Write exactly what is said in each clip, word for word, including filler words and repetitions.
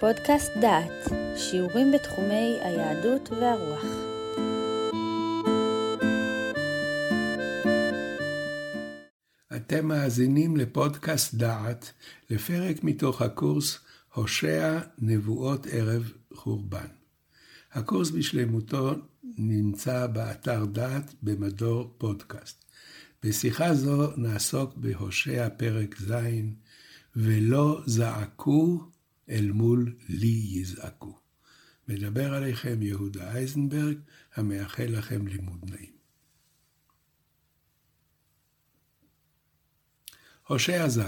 פודקאסט דעת, שיעורים בתחומי היהדות והרוח. אתם מאזינים לפודקאסט דעת, לפרק מתוך הקורס הושע נבואות ערב חורבן. הקורס בשלמותו נמצא באתר דעת במדור פודקאסט. בשיחה זו נעסוק בהושע פרק ז' ולא זעקו אל מול לי יזעקו. מדבר עליכם יהודה אייזנברג, המאחל לכם לימוד נעים. הושע ז'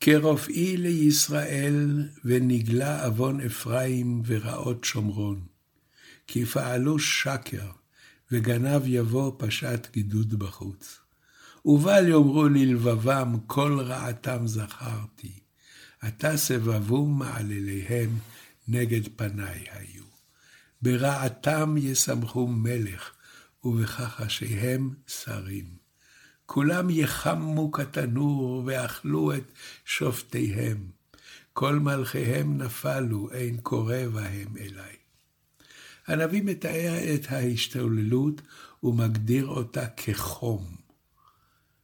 כרופאי לישראל ונגלה עוון אפרים ורעות שומרון, כי פעלו שקר וגנב יבוא פשט גדוד בחוץ. ובל יאמרו ללבבם כל רעתם זכרתי, אתה סבבו מעלליהם נגד פניי היו. ברעתם ישמחו מלך ובכחשיהם שרים. כולם יחמו כתנור ואכלו את שופטיהם. כל מלכיהם נפלו, אין קורא בהם אליי. הנביא מתאר את ההשתוללות ומגדיר אותה כחום.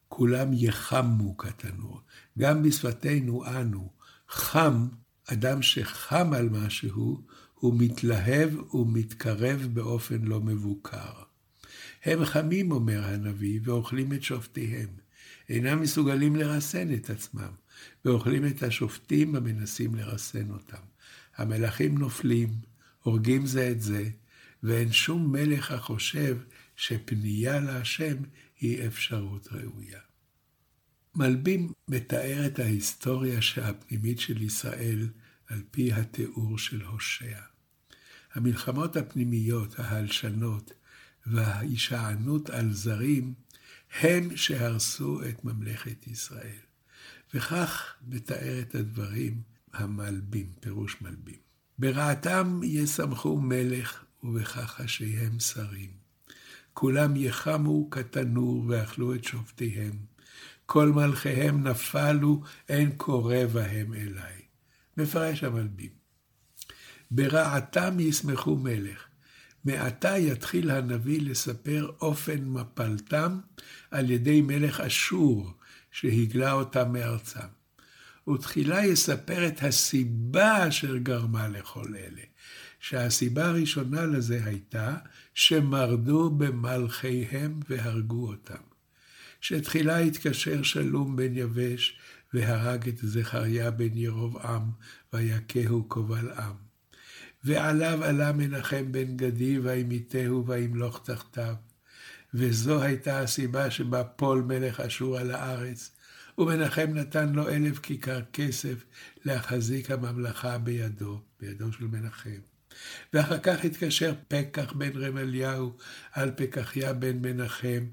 כולם יחמו כתנור. גם בשפתנו אנו, חם, אדם שחם על משהו, הוא מתלהב ומתקרב באופן לא מבוקר. הם חמים, אומר הנביא, ואוכלים את שופטיהם. אינם מסוגלים לרסן את עצמם, ואוכלים את השופטים המנסים לרסן אותם. המלכים נופלים, הורגים זה את זה, ואין שום מלך החושב שפנייה להשם היא אפשרות ראויה. מלבים מתאר את ההיסטוריה הפנימית של ישראל על פי התיאור של הושע. המלחמות הפנימיות, ההלשנות וההישענות על זרים הם שהרסו את ממלכת ישראל. וכך מתאר את הדברים המלבים, פירוש מלבים. ברעתם ישמחו מלך ובכחשיהם שרים. כולם יחמו כתנור ואכלו את שופטיהם. כל מלכיהם נפלו, אין קורא בהם אליי. מפרש המלבים. ברעתם ישמחו מלך. מעתה יתחיל הנביא לספר אופן מפלתם על ידי מלך אשור שהגלה אותם מארצם. ותחילה יספר את הסיבה אשר גרמה לכל אלה. שהסיבה הראשונה לזה הייתה שמרדו במלכיהם והרגו אותם. שתחילה התקשר שלום בן יבש והרג את זכריה בן ירובעם ויכהו קובל עם. ועליו עלה מנחם בן גדי וימיתהו וימלוך תחתיו. וזו הייתה הסיבה שבה פול מלך אשור על הארץ. ומנחם נתן לו אלף כיכר כסף להחזיק הממלכה בידו, בידו של מנחם. ואחר כך התקשר פקח בן רמליהו על פקחיה בן מנחם,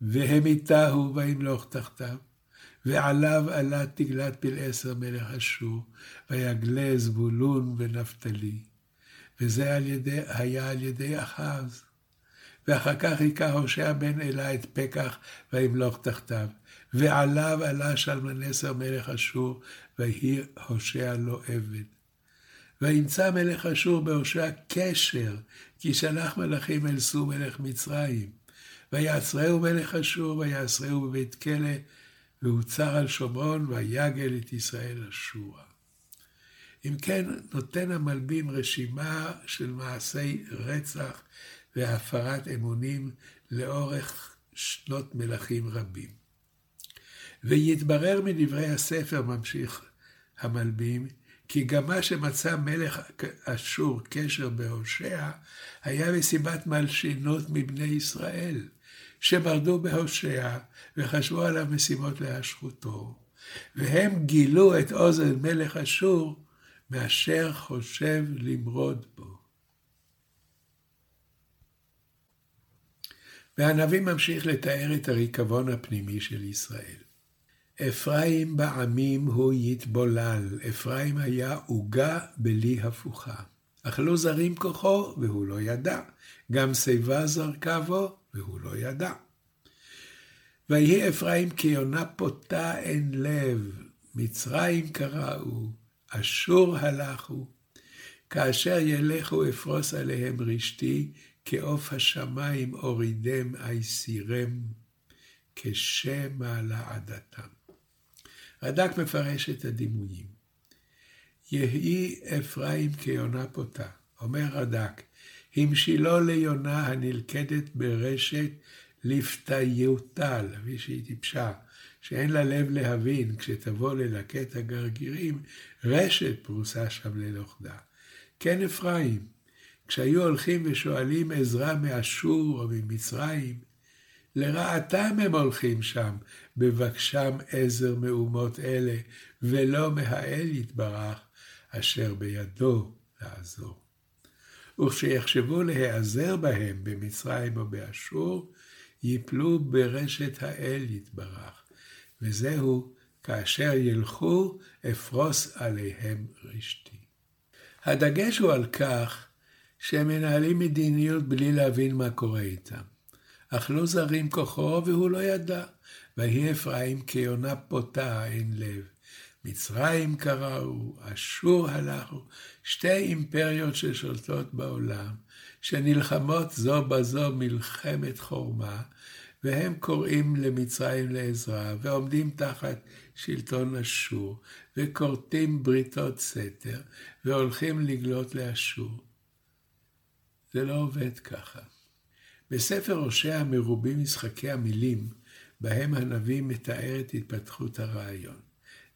והם איתהו וימלוך תחתיו, ועליו עלה תגלת פלעשר מלך אשור, ויגלה זבולון ונפתלי, וזה על ידי, היה על ידי אחז. ואחר כך היכה הושע בן אלה את פקח וימלוך תחתיו, ועליו עלה שלמנסר מלך אשור, ויהי הושע לא עבד. וימצא מלך אשור בהושע קשר, כי שלח מלאכים אל סו מלך מצרים, ויעצרהו מלך אשור, ויעצרהו בבית כלא, והוא צר על שומרון, ויגל את ישראל אשורה. אם כן, נותן המלבים רשימה של מעשי רצח והפרת אמונים לאורך שנות מלכים רבים. ויתברר מדברי הספר, ממשיך המלבים, כי גם מה שמצא מלך אשור קשר בהושע, היה בסיבת מלשינות מבני ישראל, שמרדו בהושע וחשבו עליו משימות להשחותו, והם גילו את אוזן מלך אשור מאשר חושב למרוד בו. והנביא ממשיך לתאר את הריקבון הפנימי של ישראל. אפרים בעמים הוא יתבולל, אפרים היה עוגה בלי הפוכה. אכלו זרים כוחו והוא לא ידע, גם שיבה זרקה בו והוא לא ידע. ויהי אפרים כיונה פותה אין לב, מצרים קראו, אשור הלכו, כאשר ילכו אפרוס עליהם רשתי, כעוף השמיים אורידם אייסירם, כשמע לעדתם. רדק מפרש את הדימויים. יהי אפרים כיונה פותה, אומר רדק, המשילו ליונה הנלכדת ברשת לפתיותל, ושהיא טיפשה, שאין לה לב להבין, כשתבוא ללקט הגרגירים, רשת פרוסה שם ללוכדה. כן אפרים, כשהיו הולכים ושואלים עזרה מאשור או ממצרים, לרעתם הם הולכים שם, בבקשם עזר מאומות אלה, ולא מהאל יתברך, אשר בידו לעזור. וכשיחשבו להיעזר בהם במצרים או באשור, ייפלו ברשת האל יתברך, וזהו כאשר ילכו אפרוס עליהם רשתי. הדגש הוא על כך שהם מנהלים מדיניות בלי להבין מה קורה איתם. אכלו זרים כוחו והוא לא ידע, ויהי אפרים כיונה פותה אין לב. מצרים קראו, אשור הלכו, שתי אימפריות ששולטות בעולם, שנלחמות זו בזו מלחמת חורמה, והם קוראים למצרים לעזרה, ועומדים תחת שלטון אשור, וכורתים בריתות סתר, והולכים לגלות לאשור. זה לא עובד ככה. בספר הושע מרובים משחקי המילים, בהם הנביא מתאר את התפתחות הרעיון.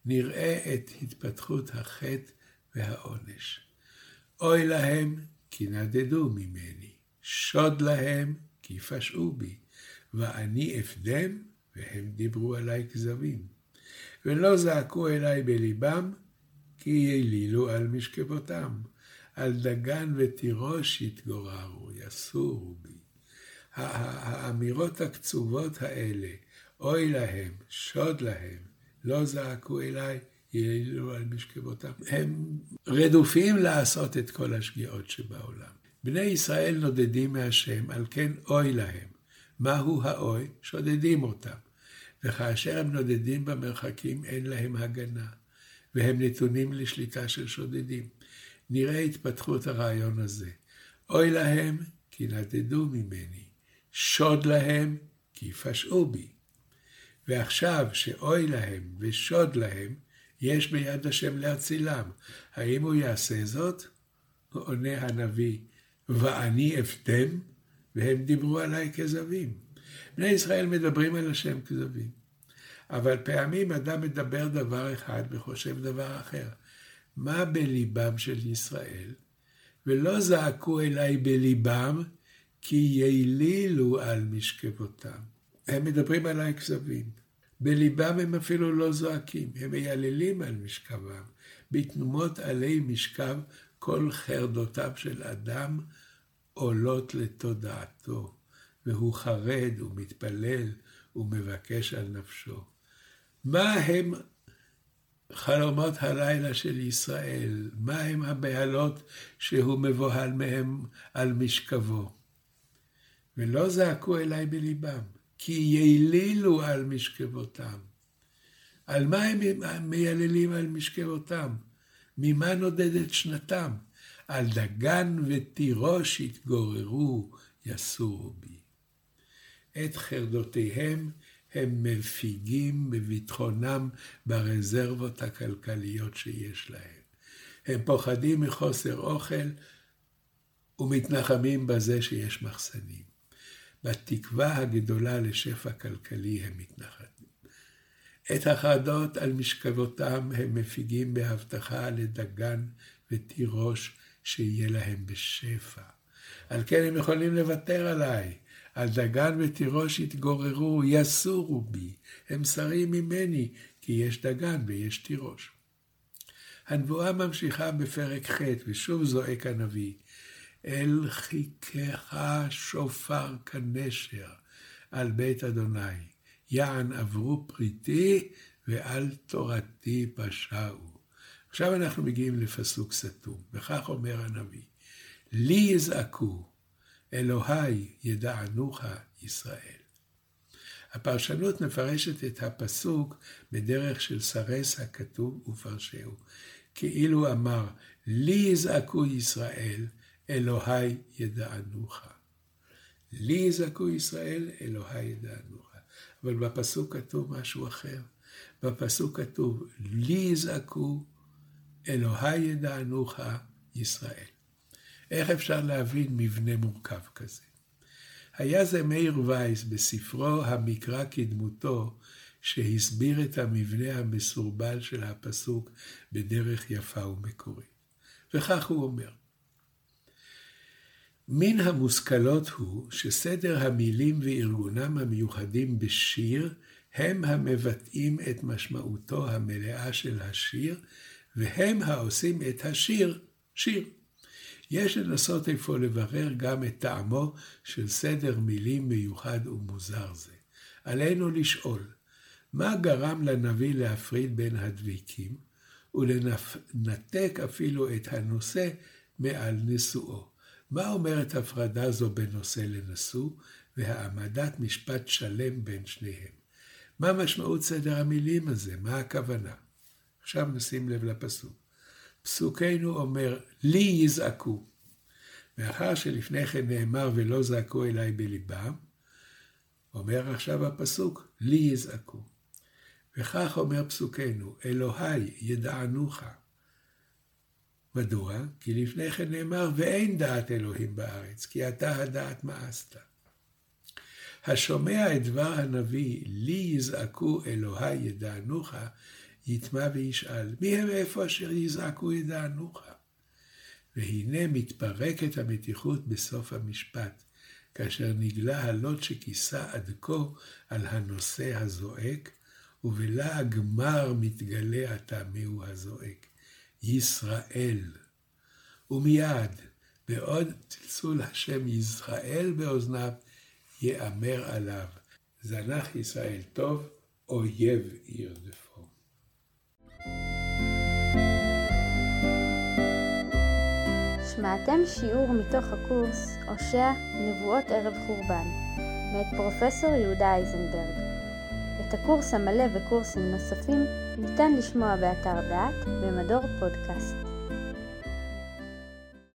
נראה את התפתחות החטא והעונש. אוי להם, כי נדדו ממני, שוד להם, כי פשעו בי, ואני אפדם, והם דיברו עליי כזבים. ולא זעקו אליי בליבם, כי ילילו על משכבותם, על דגן ותירוש יתגוררו, יסורו בי. האמירות הקצובות האלה, אוי להם, שוד להם, לא זעקו אליי, ילילו על משכבותם. הם רדופים לעשות את כל השגיאות שבעולם. בני ישראל נודדים מהשם, על כן אוי להם. מהו האוי? שודדים אותם. וכאשר הם נודדים במרחקים, אין להם הגנה. והם נתונים לשליטה של שודדים. נראה התפתחות הרעיון הזה. אוי להם, כי נדדו ממני. שוד להם, כי פשעו בי. ועכשיו שאוי להם ושוד להם, יש ביד השם להצילם. האם הוא יעשה זאת? הוא עונה הנביא, ואני אפדם, והם דיברו עליי כזבים. בני ישראל מדברים על השם כזבים. אבל פעמים אדם מדבר דבר אחד וחושב דבר אחר. מה בליבם של ישראל? ולא זעקו אליי בליבם, כי יילילו על משכבותם. הם מדברים עליי כזבים. בליבם הם אפילו לא זועקים, הם מייללים על משכבם, בתנומות עלי משכב כל חרדותיו של אדם עולות לתודעתו, והוא חרד ומתפלל ומבקש על נפשו. מה הם חלומות הלילה של ישראל? מה הם הבהלות שהוא מבוהל מהם על משכבו? ולא זעקו אליי בליבם, כי יילילו על משכבותם. על מה הם מייללים על משכבותם? ממה נודדת שנתם? על דגן ותירוש יתגוררו, יסורו בי. את חרדותיהם הם מפיגים בביטחונם ברזרבות הכלכליות שיש להם. הם פוחדים מחוסר אוכל ומתנחמים בזה שיש מחסנים. בתקווה הגדולה לשפע כלכלי הם מתנחמים. את החרדות על משכבותם הם מפיגים בהבטחה לדגן ותירוש שיהיה להם בשפע. על כן הם יכולים לוותר עליי. על דגן ותירוש יתגוררו, יסורו בי. הם שרים ממני, כי יש דגן ויש תירוש. הנבואה ממשיכה בפרק ח' ושוב זועק הנביא. אל חיכך שופר כנשר על בית אדוני, יען עברו פריטי ועל תורתי פשעו. עכשיו אנחנו מגיעים לפסוק סתום, וכך אומר הנביא, לי יזעקו, אלוהי ידענוך ישראל. הפרשנות מפרשת את הפסוק בדרך של סרס הכתוב ופרשהו. כאילו אמר, לי יזעקו ישראל, אלוהי ידענוך. לי יזעקו ישראל, אלוהי ידענוך. אבל בפסוק כתוב משהו אחר. בפסוק כתוב, לי יזעקו, אלוהי ידענוך, ישראל. איך אפשר להבין מבנה מורכב כזה? היה זה מאיר וייס בספרו המקרא כדמותו, שהסביר את המבנה המסורבל של הפסוק בדרך יפה ומקורית. וכך הוא אומר, מן המושכלות הוא שסדר המילים וארגונם המיוחדים בשיר הם המבטאים את משמעותו המלאה של השיר, והם העושים את השיר שיר. יש לנסות איפה לברר גם את טעמו של סדר מילים מיוחד ומוזר זה. עלינו לשאול, מה גרם לנביא להפריד בין הדביקים ולנתק אפילו את הנושא מעל נשואו? מה אומרת הפרדה זו בין נושא לנשוא והעמדת משפט שלם בין שניהם? מה משמעות סדר המילים הזה? מה הכוונה? עכשיו נשים לב לפסוק. פסוקנו אומר, לי יזעקו. מאחר שלפני כן נאמר ולא זעקו אליי בליבם, אומר עכשיו הפסוק, לי יזעקו. וכך אומר פסוקנו, אלוהי ידענוך. מדוע? כי לפני כן נאמר, ואין דעת אלוהים בארץ, כי אתה הדעת מאסת. השומע את דבר הנביא, לי יזעקו אלוהי ידענוך, יתמה וישאל, מי הם איפה אשר יזעקו ידענוך? והנה מתפרקת המתיחות בסוף המשפט, כאשר נגלה הלוט שכיסה עד כה על הנושא הזועק, ובלה גמר מתגלה עתה מיהו הזועק, ישראל. ומיד, בעוד צלצול השם ישראל באוזניו, יאמר עליו, זנח ישראל טוב, אויב ירדפו. שמעתם שיעור מתוך הקורס הושע נבואות ערב חורבן מאת פרופסור יהודה אייזנברג. את הקורס המלא וקורסים נוספים ניתן לשמוע באתר דעת במדור פודקאסט.